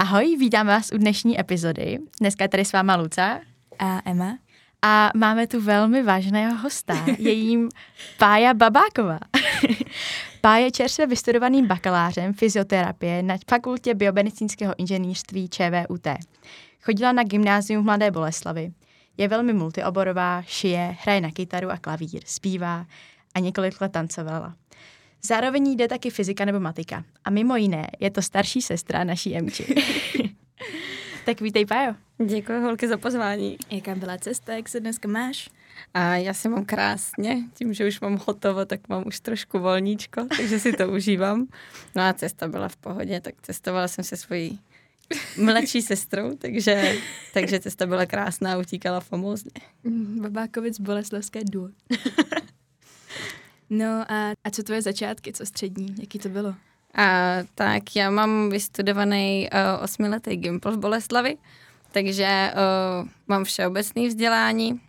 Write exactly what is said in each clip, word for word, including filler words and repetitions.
Ahoj, vítám vás u dnešní epizody. Dneska je tady s váma Luca. A Emma. A máme tu velmi vážného hosta, je jím Pája Babáková. Pája je čerstvě vystudovaným bakalářem fyzioterapie na fakultě biomedicínského inženýrství Č V U T. Chodila na gymnázium v Mladé Boleslavi. Je velmi multioborová, šije, hraje na kytaru a klavír, zpívá a několik let tancovala. Zároveň jde taky fyzika nebo matika. A mimo jiné je to starší sestra naší Emči. Tak vítej, Pájo. Děkuji, holky, za pozvání. Jaká byla cesta, jak se dneska máš? A já se mám krásně, tím, že už mám hotovo, tak mám už trošku volníčko, takže si to užívám. No a cesta byla v pohodě, tak cestovala jsem se svojí mladší sestrou, takže, takže cesta byla krásná, utíkala famózně. Babákovic, boleslavské duo. No a, a co tvoje začátky, co střední, jaký to bylo? A, tak já mám vystudovaný uh, osmiletý gympl v Boleslavi, takže uh, mám všeobecné vzdělání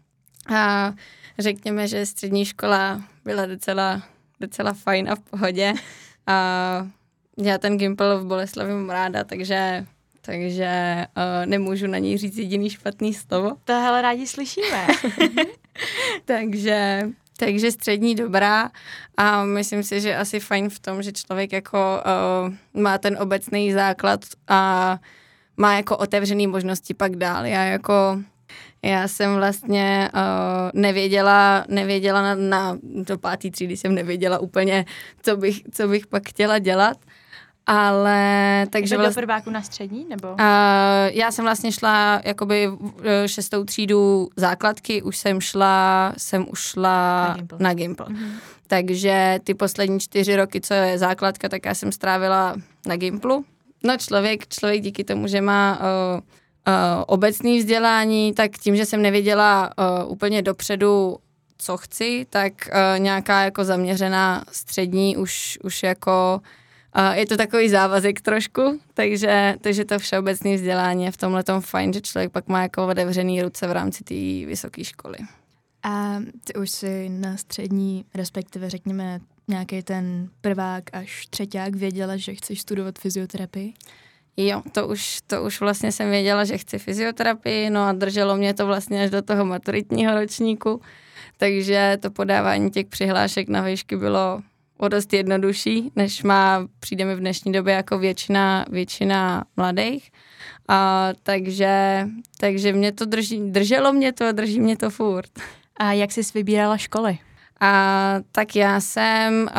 a řekněme, že střední škola byla docela, docela fajn a v pohodě. A já ten gympl v Boleslavi mám ráda, takže, takže uh, nemůžu na něj říct jediný špatný slovo. Tohle rádi slyšíme. takže... Takže střední dobrá a myslím si, že asi fajn v tom, že člověk jako uh, má ten obecný základ a má jako otevřený možnosti pak dál. Já jako, já jsem vlastně uh, nevěděla, nevěděla na, na do pátý třídy jsem nevěděla úplně, co bych, co bych pak chtěla dělat. Ale takže byl vlast... do prváku na střední, nebo? Uh, já jsem vlastně šla jakoby šestou třídu základky, už jsem šla, jsem už šla na gympl. Na gympl. Mm-hmm. Takže ty poslední čtyři roky, co je základka, tak já jsem strávila na gymplu. No člověk, člověk díky tomu, že má uh, uh, obecné vzdělání, tak tím, že jsem nevěděla uh, úplně dopředu, co chci, tak uh, nějaká jako zaměřená střední už, už jako... Uh, je to takový závazek trošku, takže, takže to všeobecné vzdělání je v tomhletom fajn, že člověk pak má jako otevřený ruce v rámci té vysoké školy. A ty už si na střední, respektive řekněme nějaký ten prvák až třeťák věděla, že chceš studovat fyzioterapii? Jo, to už, to už vlastně jsem věděla, že chci fyzioterapii, no a drželo mě to vlastně až do toho maturitního ročníku, takže to podávání těch přihlášek na výšky bylo... o dost jednodušší, než má, přijde mi v dnešní době jako většina, většina mladých. A, takže, takže mě to drží, drželo mě to a drží mě to furt. A jak jsi vybírala školy? A, tak já jsem uh,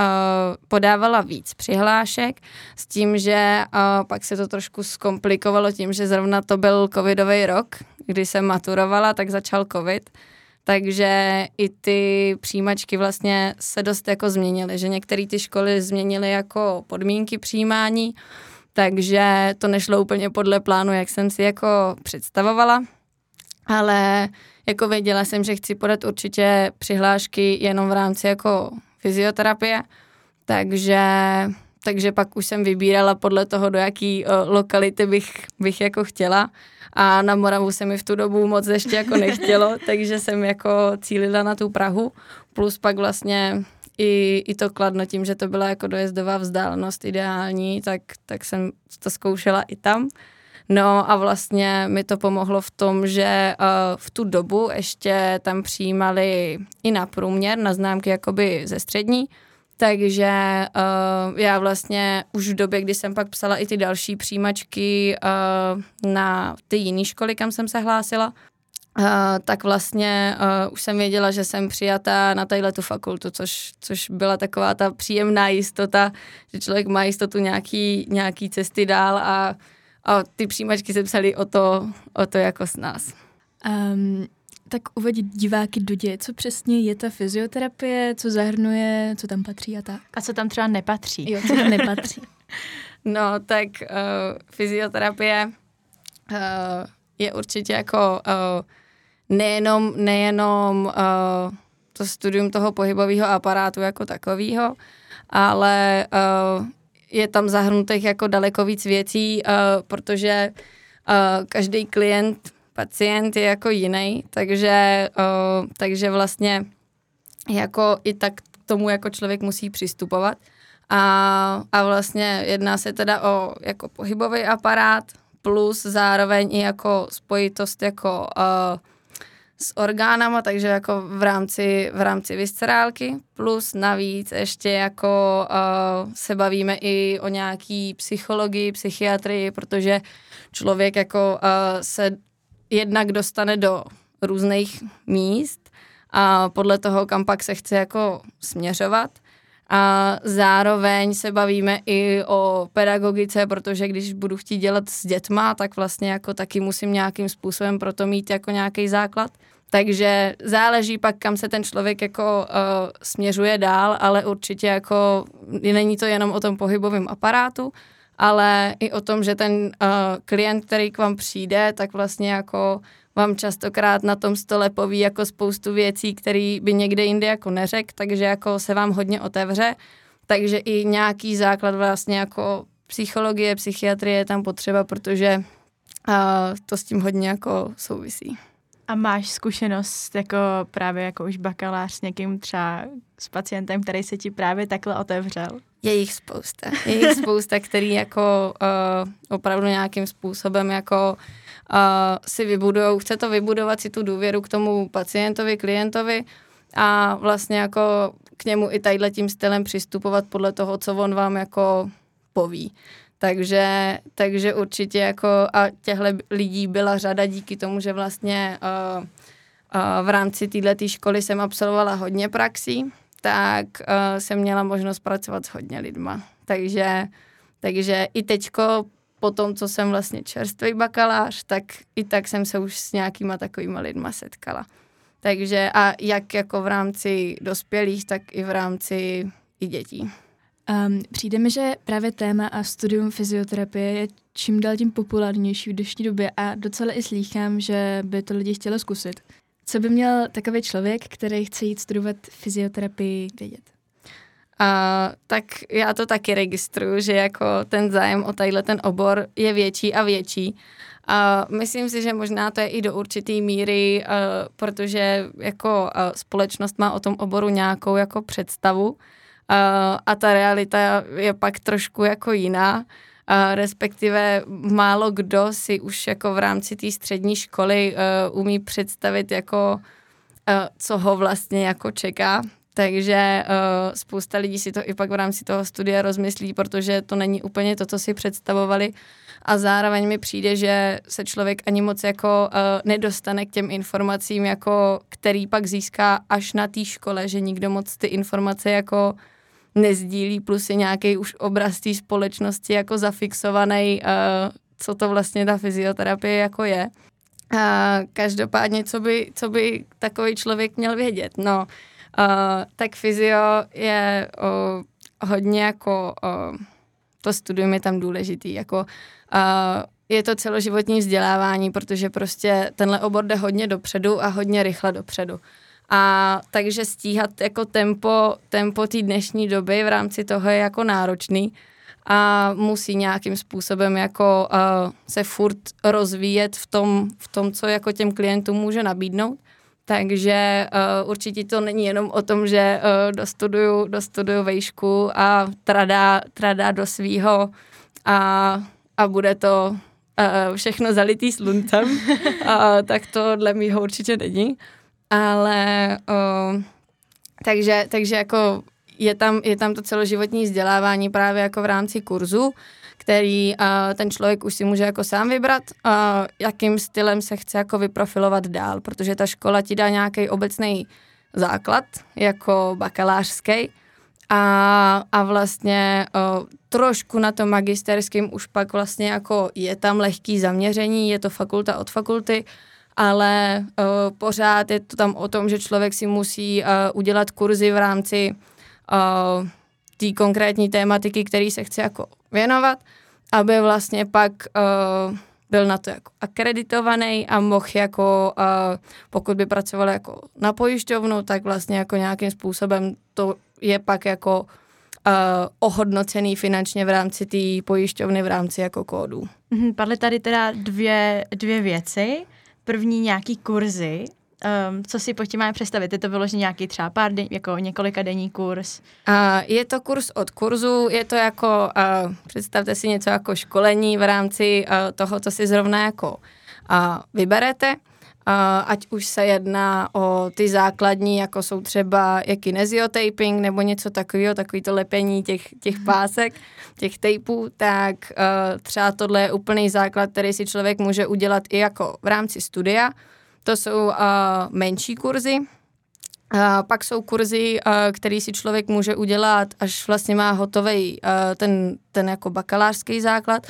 podávala víc přihlášek s tím, že uh, pak se to trošku zkomplikovalo tím, že zrovna to byl covidový rok, kdy jsem maturovala, tak začal covid. Takže i ty přijímačky vlastně se dost jako změnily, že některé ty školy změnily jako podmínky přijímání, takže to nešlo úplně podle plánu, jak jsem si jako představovala, ale jako věděla jsem, že chci podat určitě přihlášky jenom v rámci jako fyzioterapie, takže, takže pak už jsem vybírala podle toho, do jaký lokality bych, bych jako chtěla. A na Moravu se mi v tu dobu moc ještě jako nechtělo, takže jsem jako cílila na tu Prahu, plus pak vlastně i, i to Kladno, tím, že to byla jako dojezdová vzdálenost ideální, tak, tak jsem to zkoušela i tam. No a vlastně mi to pomohlo v tom, že uh, v tu dobu ještě tam přijímali i na průměr, na známky jakoby ze střední, takže uh, já vlastně už v době, kdy jsem pak psala i ty další přijímačky uh, na ty jiné školy, kam jsem se hlásila, uh, tak vlastně uh, už jsem věděla, že jsem přijatá na tadyhletu fakultu, což, což byla taková ta příjemná jistota, že člověk má jistotu nějaký, nějaký cesty dál a, a ty přijímačky se psaly o to, o to jako s nás. Um... Tak uvedit diváky do děje, co přesně je ta fyzioterapie, co zahrnuje, co tam patří a tak. A co tam třeba nepatří. Jo, co tam nepatří. No, tak uh, fyzioterapie uh, je určitě jako uh, nejenom, nejenom uh, to studium toho pohybového aparátu jako takového, ale uh, je tam zahrnutých jako daleko víc věcí, uh, protože uh, každý klient, pacient je jako jiný, takže, uh, takže vlastně jako i tak tomu jako člověk musí přistupovat. A, a vlastně jedná se teda o jako pohybový aparát, plus zároveň i jako spojitost jako uh, s orgánama, takže jako v rámci, v rámci viscerálky, plus navíc ještě jako uh, se bavíme i o nějaký psychologii, psychiatrii, protože člověk jako uh, se jednak dostane do různých míst a podle toho, kam pak se chce jako směřovat. A zároveň se bavíme i o pedagogice, protože když budu chtít dělat s dětma, tak vlastně jako taky musím nějakým způsobem pro to mít jako nějaký základ. Takže záleží pak, kam se ten člověk jako uh, směřuje dál, ale určitě jako není to jenom o tom pohybovém aparátu, ale i o tom, že ten uh, klient, který k vám přijde, tak vlastně jako vám častokrát na tom stole poví jako spoustu věcí, které by někde jinde jako neřekl, takže jako se vám hodně otevře, takže i nějaký základ vlastně jako psychologie, psychiatrie je tam potřeba, protože uh, to s tím hodně jako souvisí. A máš zkušenost jako právě jako už bakalář s někým třeba s pacientem, který se ti právě takhle otevřel? Je jich spousta. Je jich spousta, který jako uh, opravdu nějakým způsobem jako uh, si vybudujou, chce to vybudovat si tu důvěru k tomu pacientovi, klientovi a vlastně jako k němu i tadyhletím stylem přistupovat podle toho, co on vám jako poví. Takže, takže určitě jako a těchto lidí byla řada díky tomu, že vlastně uh, uh, v rámci této školy jsem absolvovala hodně praxí, tak uh, jsem měla možnost pracovat s hodně lidma. Takže, takže i teďko, po tom, co jsem vlastně čerstvý bakalář, tak i tak jsem se už s nějakýma takovýma lidma setkala. Takže a jak jako v rámci dospělých, tak i v rámci i dětí. Um, přijde mi, že právě téma a studium fyzioterapie je čím dál tím populárnější v dnešní době a docela i slýchám, že by to lidi chtělo zkusit. Co by měl takový člověk, který chce jít studovat fyzioterapii, vědět? Uh, tak já to taky registruju, že jako ten zájem o tadyhle ten obor je větší a větší. Uh, myslím si, že možná to je i do určité míry, uh, protože jako uh, společnost má o tom oboru nějakou jako představu, a ta realita je pak trošku jako jiná, respektive málo kdo si už jako v rámci té střední školy umí představit jako co ho vlastně jako čeká, takže spousta lidí si to i pak v rámci toho studia rozmyslí, protože to není úplně to, co si představovali a zároveň mi přijde, že se člověk ani moc jako nedostane k těm informacím, jako který pak získá až na té škole, že nikdo moc ty informace jako nezdílí, plus je nějaký už obraz té společnosti jako zafixovaný, co to vlastně ta fyzioterapie jako je. A každopádně, co by, co by takový člověk měl vědět? No, tak fyzio je hodně jako, to studium je tam důležitý, jako je to celoživotní vzdělávání, protože prostě tenhle obor jde hodně dopředu a hodně rychle dopředu. A takže stíhat jako tempo, tempo té dnešní doby v rámci toho je jako náročný a musí nějakým způsobem jako uh, se furt rozvíjet v tom, v tom, co jako těm klientům může nabídnout. Takže uh, určitě to není jenom o tom, že uh, dostuduju, dostuduju vejšku a tradá, tradá do svýho a, a bude to uh, všechno zalitý sluncem, uh, tak to dle mýho určitě není. Ale uh, takže, takže jako je tam, je tam to celoživotní vzdělávání právě jako v rámci kurzu, který uh, ten člověk už si může jako sám vybrat, uh, jakým stylem se chce jako vyprofilovat dál, protože ta škola ti dá nějaký obecný základ jako bakalářský a, a vlastně uh, trošku na tom magisterským už pak vlastně jako je tam lehký zaměření, je to fakulta od fakulty, ale uh, pořád je to tam o tom, že člověk si musí uh, udělat kurzy v rámci uh, té konkrétní tématiky, který se chce jako věnovat, aby vlastně pak uh, byl na to jako akreditovaný a mohl jako, uh, pokud by pracoval jako na pojišťovnu, tak vlastně jako nějakým způsobem to je pak jako uh, ohodnocený finančně v rámci té pojišťovny, v rámci jako kódů. Padly tady teda dvě, dvě věci. První nějaký kurzy um, co si pod tím máme představit? Je to vyloženě nějaký třeba pár den, jako několika denní kurz? Uh, je to kurz od kurzu, je to jako, uh, představte si něco jako školení v rámci uh, toho, co si zrovna jako uh, vyberete. Ať už se jedná o ty základní, jako jsou třeba kinesiotaping nebo něco takového, takový to lepení těch, těch pásek, těch tejpů, tak uh, třeba tohle je úplný základ, který si člověk může udělat i jako v rámci studia. To jsou uh, menší kurzy, uh, pak jsou kurzy, uh, který si člověk může udělat, až vlastně má hotovej uh, ten, ten jako bakalářský základ.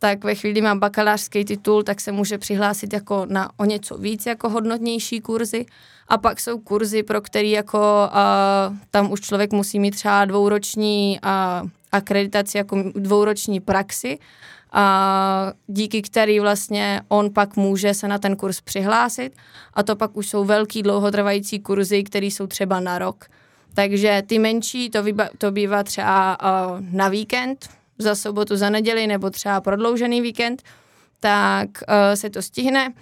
Tak ve chvíli mám bakalářský titul, tak se může přihlásit jako na o něco víc, jako hodnotnější kurzy. A pak jsou kurzy, pro který jako uh, tam už člověk musí mít třeba dvouroční uh, akreditaci, jako dvouroční praxi, uh, díky který vlastně on pak může se na ten kurz přihlásit. A to pak už jsou velký dlouhotrvající kurzy, které jsou třeba na rok. Takže ty menší, to, vyba, to bývá třeba uh, na víkend, za sobotu, za neděli nebo třeba prodloužený víkend, tak uh, se to stihne. Uh,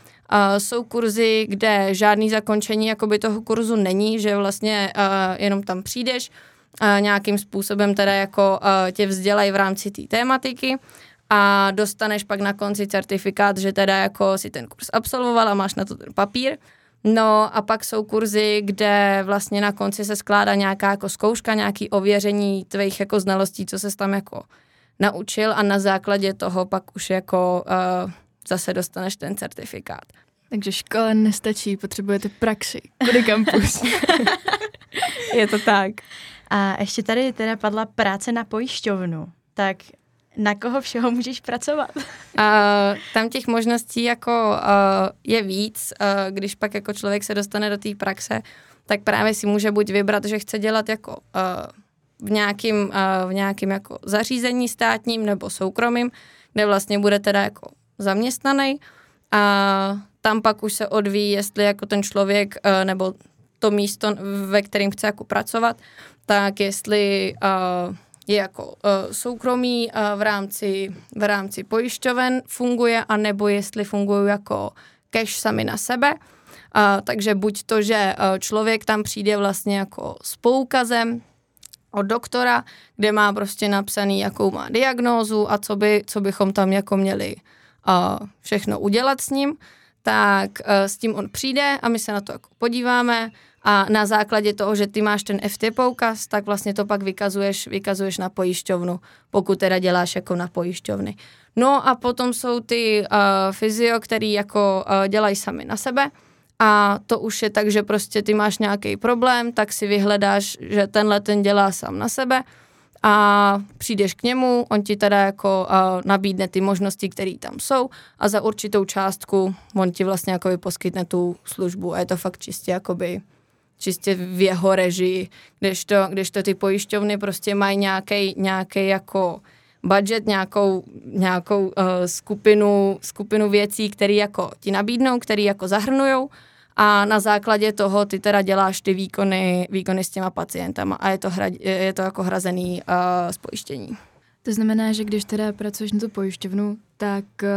jsou kurzy, kde žádný zakončení jakoby toho kurzu není, že vlastně uh, jenom tam přijdeš, uh, nějakým způsobem teda jako uh, tě vzdělají v rámci té tématiky a dostaneš pak na konci certifikát, že teda jako si ten kurz absolvoval a máš na to ten papír. No a pak jsou kurzy, kde vlastně na konci se skládá nějaká jako zkouška, nějaký ověření tvých jako znalostí, co ses tam jako naučil a na základě toho pak už jako uh, zase dostaneš ten certifikát. Takže škola nestačí, potřebujete praxi. Kudykampus. Je to tak. A ještě tady teda padla práce na pojišťovnu. Tak na koho všeho můžeš pracovat? uh, tam těch možností jako uh, je víc, uh, když pak jako člověk se dostane do té praxe, tak právě si může buď vybrat, že chce dělat jako uh, v nějakým, v nějakým jako zařízení státním nebo soukromým, kde vlastně bude teda jako zaměstnaný a tam pak už se odvíjí, jestli jako ten člověk nebo to místo, ve kterém chce jako pracovat, tak jestli je jako soukromý v rámci, v rámci pojišťoven funguje, anebo jestli fungují jako cash sami na sebe. Takže buď to, že člověk tam přijde vlastně jako s poukazem od doktora, kde má prostě napsaný, jakou má diagnózu a co, by, co bychom tam jako měli uh, všechno udělat s ním, tak uh, s tím on přijde a my se na to jako podíváme a na základě toho, že ty máš ten F T poukaz, tak vlastně to pak vykazuješ, vykazuješ na pojišťovnu, pokud teda děláš jako na pojišťovny. No a potom jsou ty uh, fyzio, který jako uh, dělají sami na sebe. A to už je tak, že prostě ty máš nějaký problém, tak si vyhledáš, že tenhle ten dělá sám na sebe a přijdeš k němu, on ti teda jako uh, nabídne ty možnosti, které tam jsou a za určitou částku on ti vlastně jakoby poskytne tu službu a je to fakt čistě jakoby, čistě v jeho režii, kdežto, kdežto ty pojišťovny prostě mají nějaký, nějaký jako budget, nějakou, nějakou uh, skupinu, skupinu věcí, které jako ti nabídnou, které jako zahrnujou a na základě toho ty teda děláš ty výkony, výkony s těma pacientama a je to, hra, je to jako hrazený uh, z pojištění. To znamená, že když teda pracuješ na tu pojišťovnu, tak uh,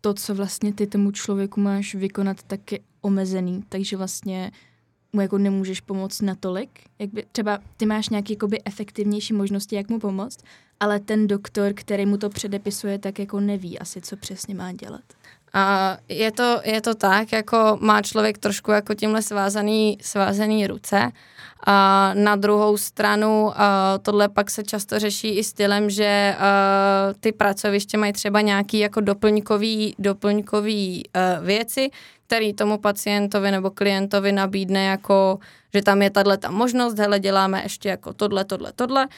to, co vlastně ty tomu člověku máš vykonat, tak je omezený, takže vlastně mu jako nemůžeš pomoct natolik. Jak by, třeba ty máš nějaké jakoby efektivnější možnosti, jak mu pomoct, ale ten doktor, který mu to předepisuje, tak jako neví asi, co přesně má dělat. A je to, je to tak, jako má člověk trošku jako tímhle svázaný, svázaný ruce. A na druhou stranu a tohle pak se často řeší i stylem, že ty pracoviště mají třeba nějaký jako doplňkový, doplňkový věci, který tomu pacientovi nebo klientovi nabídne jako, že tam je tato možnost, hele, děláme ještě jako tohle, tohle, tohle,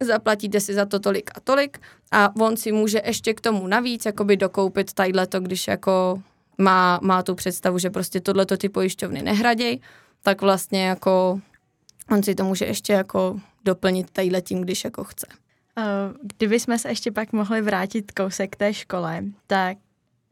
zaplatíte si za to tolik a tolik a on si může ještě k tomu navíc jakoby dokoupit tadyhleto, když jako má, má tu představu, že prostě tohleto ty pojišťovny nehraděj, tak vlastně jako on si to může ještě jako doplnit tadyhletím, když jako chce. Kdybychom se ještě pak mohli vrátit kousek k té škole, tak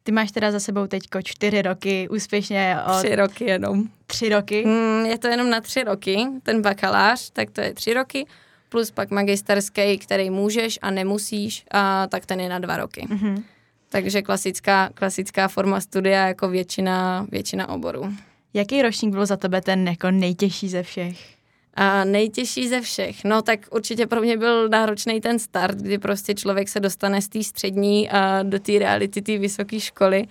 ty máš teda za sebou teďko čtyři roky, úspěšně od... Tři roky jenom. Tři roky? Mm, je to jenom na tři roky, ten bakalář, tak to je tři roky, plus pak magisterský, který můžeš a nemusíš, a tak ten je na dva roky. Mm-hmm. Takže klasická, klasická forma studia jako většina, většina oborů. Jaký ročník byl za tebe ten jako nejtěžší ze všech? A nejtěžší ze všech. No tak určitě pro mě byl náročný ten start, kdy prostě člověk se dostane z té střední a do té reality té vysoké školy.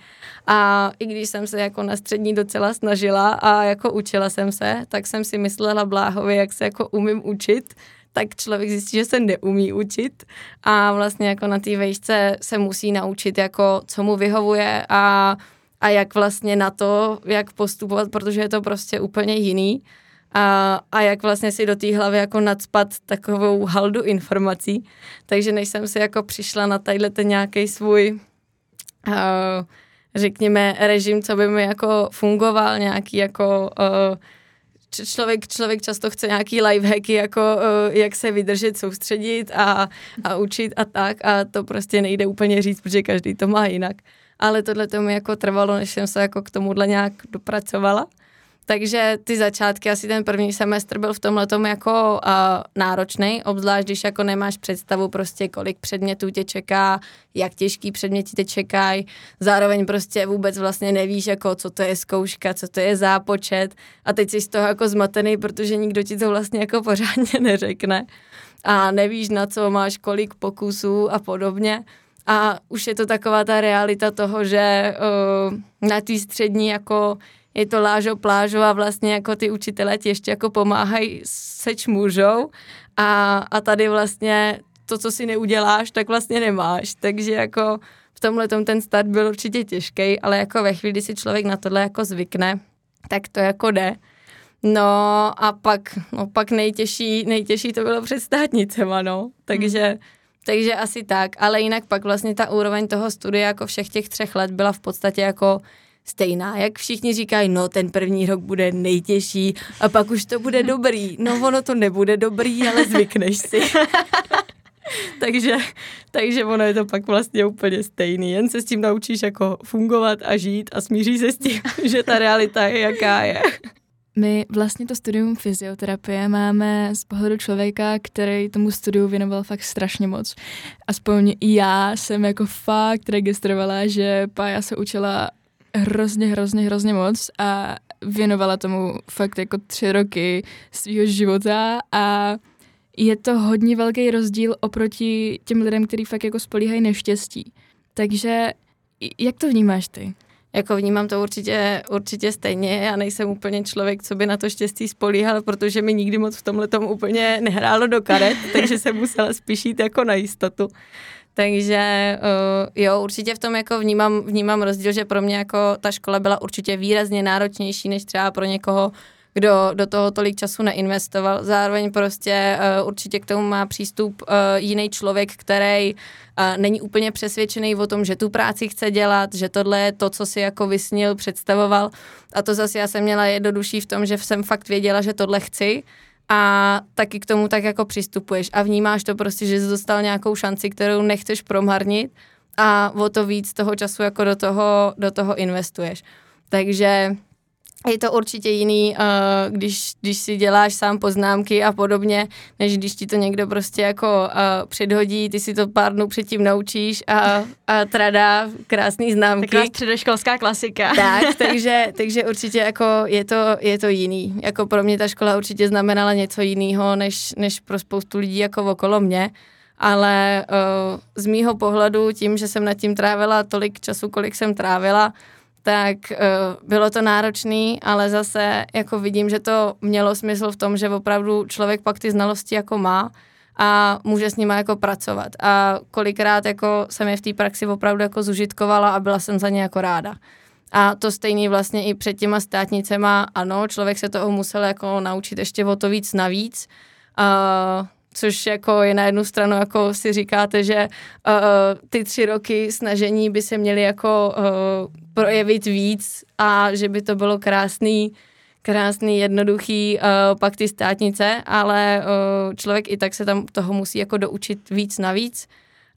A i když jsem se jako na střední docela snažila a jako učila jsem se, tak jsem si myslela bláhově, jak se jako umím učit, tak člověk zjistí, že se neumí učit a vlastně jako na té vejšce se musí naučit jako co mu vyhovuje a, a jak vlastně na to, jak postupovat, protože je to prostě úplně jiný. A, a jak vlastně si do té hlavy jako nacpat takovou haldu informací. Takže než jsem si jako přišla na tadyhle ten nějaký svůj, uh, řekněme, režim, co by mi jako fungoval, nějaký jako... Uh, Člověk, člověk často chce nějaký lifehacky, jako jak se vydržet, soustředit a, a učit a tak a to prostě nejde úplně říct, protože každý to má jinak. Ale tohle to mi jako trvalo, než jsem se jako k tomuhle nějak dopracovala. Takže ty začátky, asi ten první semestr byl v tomhletom jako uh, náročnej, obzvlášť když jako nemáš představu prostě kolik předmětů tě čeká, jak těžký předměty tě čekají, zároveň prostě vůbec vlastně nevíš jako co to je zkouška, co to je zápočet a teď jsi z toho jako zmatený, protože nikdo ti to vlastně jako pořádně neřekne a nevíš na co máš kolik pokusů a podobně. A už je to taková ta realita toho, že uh, na té střední jako je to lážo plážo a vlastně jako ty učitelé ti ještě jako pomáhají seč můžou a, a tady vlastně to, co si neuděláš, tak vlastně nemáš. Takže jako v tomhletom ten start byl určitě těžký, ale jako ve chvíli, kdy si člověk na tohle jako zvykne, tak to jako jde. No a pak, no pak nejtěžší, nejtěžší to bylo před státnicema, no. Takže, hmm. takže asi tak, ale jinak pak vlastně ta úroveň toho studia jako všech těch třech let byla v podstatě jako stejná, jak všichni říkají, no ten první rok bude nejtěžší a pak už to bude dobrý. No ono to nebude dobrý, ale zvykneš si. takže, takže ono je to pak vlastně úplně stejný. Jen se s tím naučíš jako fungovat a žít a smíříš se s tím, že ta realita je jaká je. My vlastně to studium fyzioterapie máme z pohledu člověka, který tomu studiu věnoval fakt strašně moc. Aspoň já jsem jako fakt registrovala, že Pája se učila hrozně, hrozně, hrozně moc a věnovala tomu fakt jako tři roky svýho života a je to hodně velký rozdíl oproti těm lidem, kteří fakt jako spolíhají neštěstí. Takže jak to vnímáš ty? Jako vnímám to určitě, určitě stejně. Já nejsem úplně člověk, co by na to štěstí spolíhal, protože mi nikdy moc v tomhletom úplně nehrálo do karet, takže jsem musela spíš jít jako na jistotu. Takže uh, jo, určitě v tom jako vnímám, vnímám rozdíl, že pro mě jako ta škola byla určitě výrazně náročnější než třeba pro někoho, kdo do toho tolik času neinvestoval. Zároveň prostě uh, určitě k tomu má přístup uh, jiný člověk, který uh, není úplně přesvědčený o tom, že tu práci chce dělat, že tohle je to, co si jako vysnil, představoval. A to zase já jsem měla jednodušší v tom, že jsem fakt věděla, že tohle chci. A taky k tomu tak jako přistupuješ a vnímáš to prostě, že jsi dostal nějakou šanci, kterou nechceš promarnit a o to víc toho času jako do toho, do toho investuješ. Takže je to určitě jiný, když, když si děláš sám poznámky a podobně, než když ti to někdo prostě jako předhodí, ty si to pár dnů předtím naučíš a, a tradá krásný známky. Taková středoškolská klasika. Tak, takže, takže určitě jako je to, je to jiný. Jako pro mě ta škola určitě znamenala něco jiného, než, než pro spoustu lidí jako okolo mě. Ale uh, z mýho pohledu, tím, že jsem nad tím trávila tolik času, kolik jsem trávila, tak bylo to náročný, ale zase jako vidím, že to mělo smysl v tom, že opravdu člověk pak ty znalosti jako má a může s nima jako pracovat. A kolikrát jako jsem je v té praxi opravdu jako zužitkovala a byla jsem za ně jako ráda. A to stejný vlastně i před těma státnicema, ano, člověk se toho musel jako naučit ještě o to víc navíc, uh, což jako je na jednu stranu, jako si říkáte, že uh, ty tři roky snažení by se měly jako uh, projevit víc a že by to bylo krásný, krásný, jednoduchý uh, pak ty státnice, ale uh, člověk i tak se tam toho musí jako doučit víc navíc.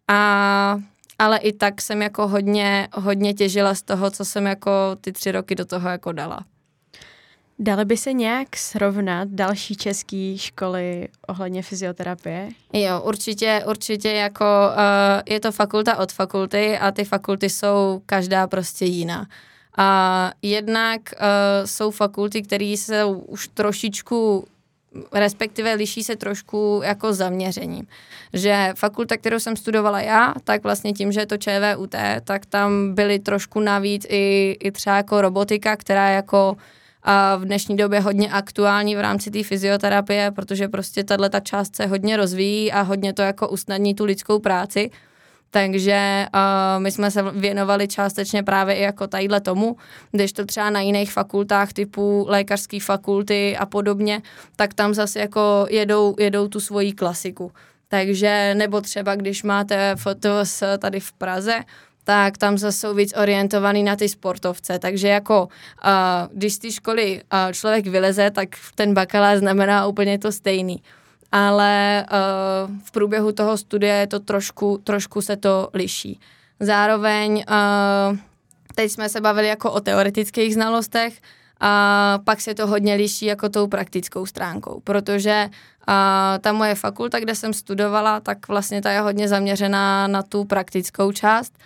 A, ale i tak jsem jako hodně, hodně těžila z toho, co jsem jako ty tři roky do toho jako dala. Dali by se nějak srovnat další české školy ohledně fyzioterapie? Jo, určitě, určitě jako uh, je to fakulta od fakulty a ty fakulty jsou každá prostě jiná. A jednak uh, jsou fakulty, které se už trošičku, respektive liší se trošku jako zaměřením. Že fakulta, kterou jsem studovala já, tak vlastně tím, že je to ČVUT, tak tam byly trošku navíc i, i třeba jako robotika, která jako a v dnešní době hodně aktuální v rámci té fyzioterapie, protože prostě tahle ta část se hodně rozvíjí a hodně to jako usnadní tu lidskou práci. Takže uh, my jsme se věnovali částečně právě i jako tadyhle tomu, když to třeba na jiných fakultách typu lékařské fakulty a podobně, tak tam zase jako jedou, jedou tu svoji klasiku. Takže nebo třeba když máte F T S tady v Praze, tak tam zase jsou víc orientovaný na ty sportovce. Takže jako, uh, když z té školy uh, člověk vyleze, tak ten bakalář znamená úplně to stejný. Ale uh, v průběhu toho studia je to trošku, trošku se to liší. Zároveň uh, teď jsme se bavili jako o teoretických znalostech, a pak se to hodně liší jako tou praktickou stránkou, protože a, ta moje fakulta, kde jsem studovala, tak vlastně ta je hodně zaměřená na tu praktickou část.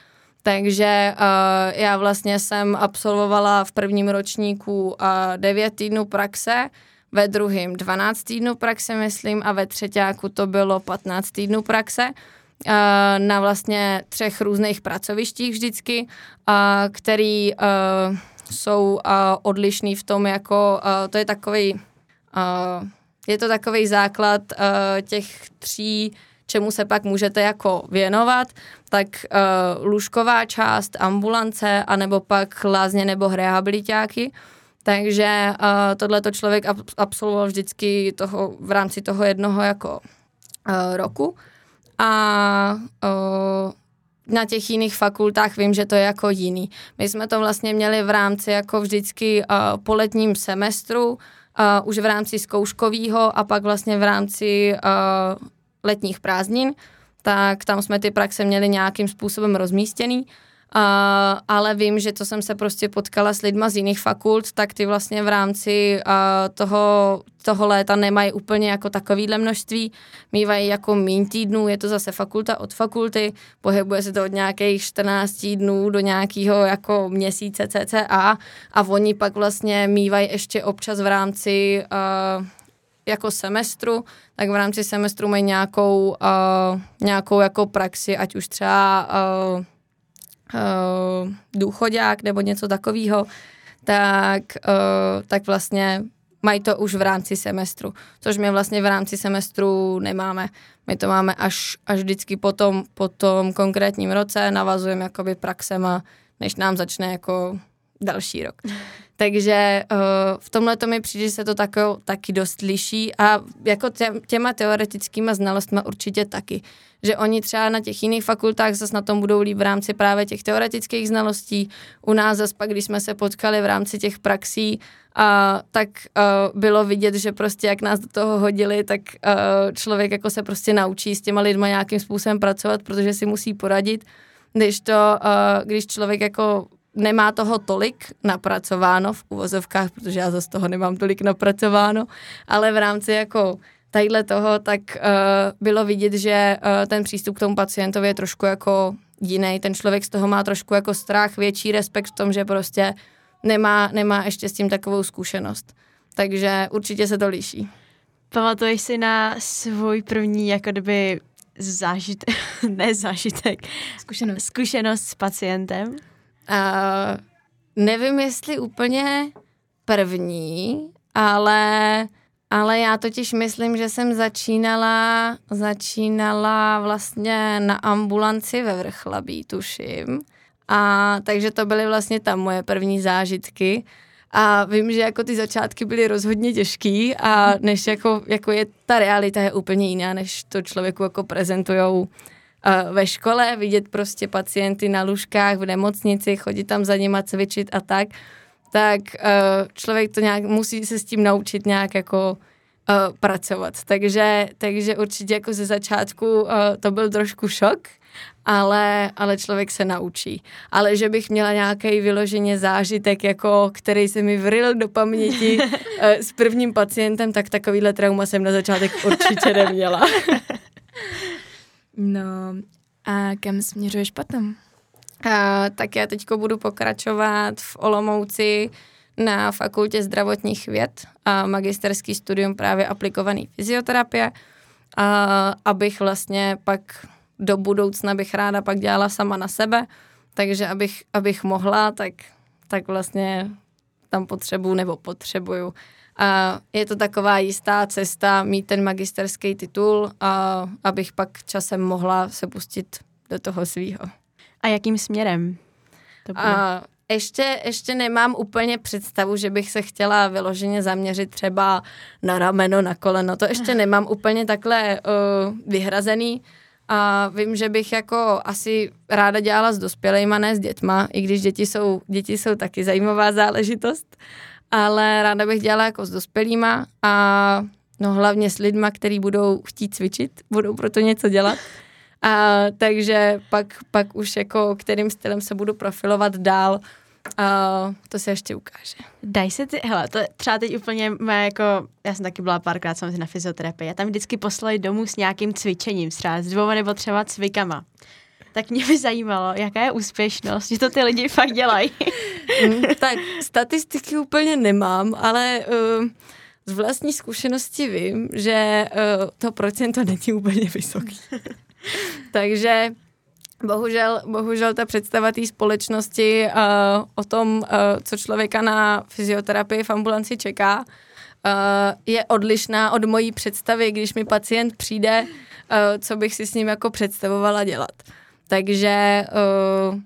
Takže uh, já vlastně jsem absolvovala v prvním ročníku uh, devět týdnů praxe, ve druhém dvanáct týdnů praxe, myslím, a ve třetíku to bylo patnáct týdnů praxe uh, na vlastně třech různých pracovištích vždycky, uh, který uh, jsou uh, odlišný v tom, jako uh, to je takový, uh, je to takový základ uh, těch tří, čemu se pak můžete jako věnovat, tak uh, lůžková část, ambulance, anebo pak lázně nebo rehabilitáky. Takže uh, tohleto člověk ab- absolvoval vždycky toho, v rámci toho jednoho jako uh, roku. A uh, na těch jiných fakultách vím, že to je jako jiný. My jsme to vlastně měli v rámci jako vždycky uh, po letním semestru, uh, už v rámci zkouškovýho a pak vlastně v rámci uh, letních prázdnin, tak tam jsme ty praxe měli nějakým způsobem rozmístěný, uh, ale vím, že to jsem se prostě potkala s lidma z jiných fakult, tak ty vlastně v rámci uh, toho, toho léta nemají úplně jako takovýhle množství, mývají jako míň týdnů, je to zase fakulta od fakulty, pohybuje se to od nějakých čtrnáct týdnů do nějakého jako měsíce cca a oni pak vlastně mývají ještě občas v rámci uh, jako semestru, tak v rámci semestru mají nějakou, uh, nějakou jako praxi, ať už třeba uh, uh, důchodák nebo něco takového, tak, uh, tak vlastně mají to už v rámci semestru, což my vlastně v rámci semestru nemáme. My to máme až, až vždycky po tom, po tom konkrétním roce, navazujeme jakoby praxema, než nám začne jako další rok. Takže uh, v tomhleto mi přijde, že se to tako, taky dost liší a jako tě, těma teoretickýma znalostma určitě taky. Že oni třeba na těch jiných fakultách zase na tom budou líp v rámci právě těch teoretických znalostí. U nás zase pak, když jsme se potkali v rámci těch praxí, uh, tak uh, bylo vidět, že prostě jak nás do toho hodili, tak uh, člověk jako se prostě naučí s těma lidma nějakým způsobem pracovat, protože si musí poradit. Když to, uh, když člověk jako nemá toho tolik napracováno v uvozovkách, protože já zase toho nemám tolik napracováno, ale v rámci jako tadyhle toho, tak uh, bylo vidět, že uh, ten přístup k tomu pacientovi je trošku jako jiný. Ten člověk z toho má trošku jako strach, větší respekt v tom, že prostě nemá, nemá ještě s tím takovou zkušenost. Takže určitě se to liší. Pamatuješ si na svůj první jako kdyby zážitek, ne zážitek, zkušenost, zkušenost s pacientem? Uh, nevím, jestli úplně první, ale, ale já totiž myslím, že jsem začínala, začínala vlastně na ambulanci ve Vrchlabí, tuším. A takže to byly vlastně tam moje první zážitky. A vím, že jako ty začátky byly rozhodně těžký a než jako, jako je, ta realita je úplně jiná, než to člověku jako prezentujou ve škole, vidět prostě pacienty na lůžkách, v nemocnici, chodit tam za nima, cvičit a tak, tak člověk to nějak, musí se s tím naučit nějak jako pracovat. Takže, takže určitě jako ze začátku to byl trošku šok, ale, ale člověk se naučí. Ale že bych měla nějaký vyloženě zážitek, jako, který se mi vryl do paměti s prvním pacientem, tak takovýhle trauma jsem na začátek určitě neměla. No a kam směřuješ potom? A tak já teďko budu pokračovat v Olomouci na fakultě zdravotních věd a magisterský studium právě aplikovaný fyzioterapie, a abych vlastně pak do budoucna bych ráda pak dělala sama na sebe, takže abych, abych mohla, tak, tak vlastně tam potřebuju nebo potřebuju. A je to taková jistá cesta mít ten magisterský titul, a abych pak časem mohla se pustit do toho svýho. A jakým směrem to bude? A ještě, ještě nemám úplně představu, že bych se chtěla vyloženě zaměřit třeba na rameno, na koleno. To ještě nemám úplně takhle uh, vyhrazený. A vím, že bych jako asi ráda dělala s dospělejma, ne s dětma, i když děti jsou, děti jsou taky zajímavá záležitost, ale ráda bych dělala jako s dospělýma a no hlavně s lidma, který budou chtít cvičit, budou proto něco dělat. A takže pak, pak už jako kterým stylem se budu profilovat dál, a to se ještě ukáže. Daj se ty, hele, to třeba teď úplně má jako, já jsem taky byla párkrát samozřejmě na fyzioterapii a tam vždycky poslali domů s nějakým cvičením, třeba s dvou nebo třeba cvikama. Tak mě by zajímalo, jaká je úspěšnost, že to ty lidi fakt dělají. Mm, tak statistiky úplně nemám, ale uh, z vlastní zkušenosti vím, že uh, to procento není úplně vysoký. Takže bohužel, bohužel ta představa té společnosti uh, o tom, uh, co člověka na fyzioterapii v ambulanci čeká, uh, je odlišná od mojí představy, když mi pacient přijde, uh, co bych si s ním jako představovala dělat. Takže uh,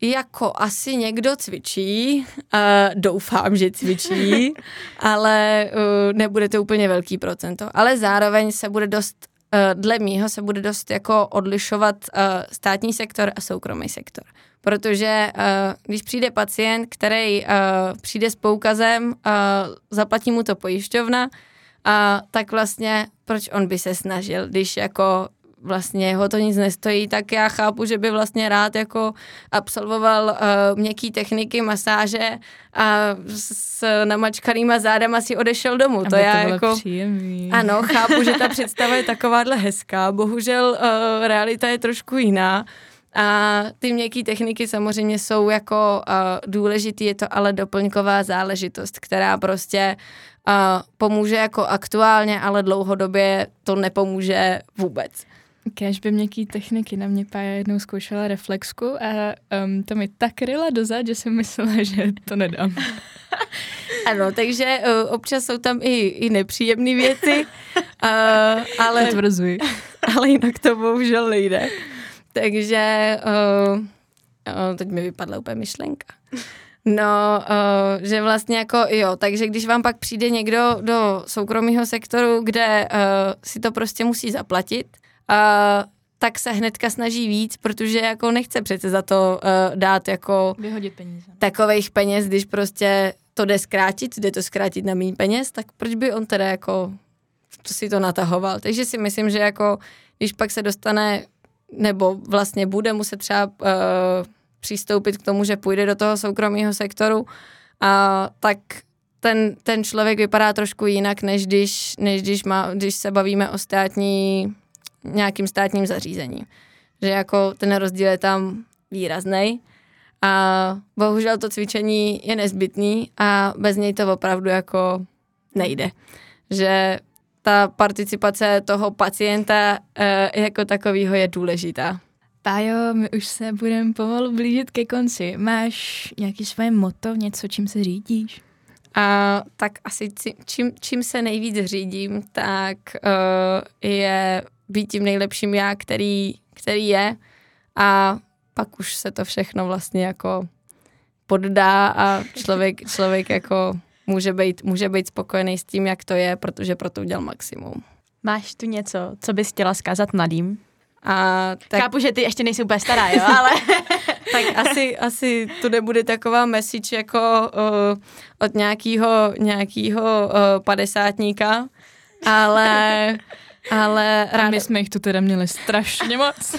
jako asi někdo cvičí, uh, doufám, že cvičí, ale uh, nebude to úplně velký procento. Ale zároveň se bude dost dle mýho se bude dost jako odlišovat uh, státní sektor a soukromý sektor. Protože uh, když přijde pacient, který uh, přijde s poukazem, uh, zaplatí mu to pojišťovna, uh, tak vlastně proč on by se snažil, když jako vlastně jeho to nic nestojí, tak já chápu, že by vlastně rád jako absolvoval uh, měkký techniky, masáže a s namačkanýma zádama si odešel domů. Aby to já to jako příjemný. Ano, chápu, že ta představa je takováhle hezká, bohužel uh, realita je trošku jiná a ty měkký techniky samozřejmě jsou jako uh, důležitý, je to ale doplňková záležitost, která prostě uh, pomůže jako aktuálně, ale dlouhodobě to nepomůže vůbec. Kéž by měkký techniky, na mě Pája jednou zkoušela reflexku a um, to mi tak ryla dozad, že jsem myslela, že to nedám. Ano, takže uh, občas jsou tam i, i nepříjemné věci, uh, ale, ale jinak to bohužel nejde. Takže uh, uh, teď mi vypadla úplně myšlenka. No, uh, že vlastně jako, jo, takže když vám pak přijde někdo do soukromého sektoru, kde uh, si to prostě musí zaplatit, Uh, tak se hnedka snaží víc, protože jako nechce přece za to uh, dát jako vyhodit peníze. Takových peněz, když prostě to jde zkrátit, jde to zkrátit na míň peněz, tak proč by on teda jako to si to natahoval. Takže si myslím, že jako když pak se dostane, nebo vlastně bude muset třeba uh, přistoupit k tomu, že půjde do toho soukromého sektoru, uh, tak ten, ten člověk vypadá trošku jinak, než když, než když, má, když se bavíme o státní nějakým státním zařízením. Že jako ten rozdíl je tam výraznej a bohužel to cvičení je nezbytný a bez něj to opravdu jako nejde. Že ta participace toho pacienta e, jako takovýho je důležitá. Pájo, my už se budeme pomalu blížit ke konci. Máš nějaký svoje motto, něco, čím se řídíš? A tak asi čím, čím se nejvíc řídím, tak e, je být tím nejlepším já, který, který je, a pak už se to všechno vlastně jako poddá a člověk, člověk jako může být, může být spokojený s tím, jak to je, protože proto udělal maximum. Máš tu něco, co bys chtěla zkázat mladým? A tak... Chápu, že ty ještě nejsi úplně stará, jo, ale... tak asi, asi to nebude taková message jako uh, od nějakého nějakého uh, padesátníka, ale... Ale ráda... my jsme jich tu teda měli strašně moc.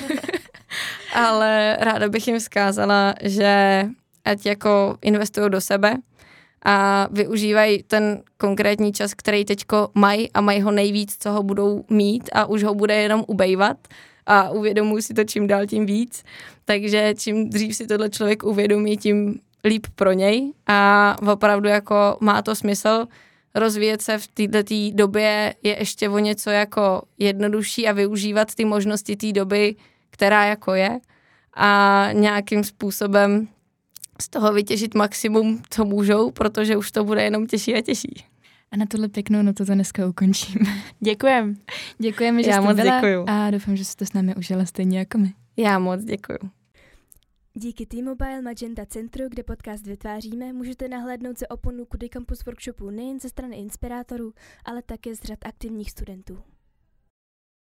Ale ráda bych jim vzkázala, že ať jako investují do sebe a využívají ten konkrétní čas, který teďko mají a mají ho nejvíc, co ho budou mít a už ho bude jenom ubejvat a uvědomuji si to čím dál tím víc, takže čím dřív si tohle člověk uvědomí, tím líp pro něj a opravdu jako má to smysl. Rozvíjet se v této době je ještě o něco jako jednodušší a využívat ty možnosti té doby, která jako je a nějakým způsobem z toho vytěžit maximum, co můžou, protože už to bude jenom těžší a těžší. A na tuhle pěknou notu to dneska ukončíme. Děkujem. Děkujeme, že Já jste byla děkuju. A doufám, že jste to s námi užila stejně jako my. Já moc děkuju. Díky T-Mobile Magenta centru, kde podcast vytváříme, můžete nahlédnout za oponu kudykampus workshopů nejen ze strany inspirátorů, ale také z řad aktivních studentů.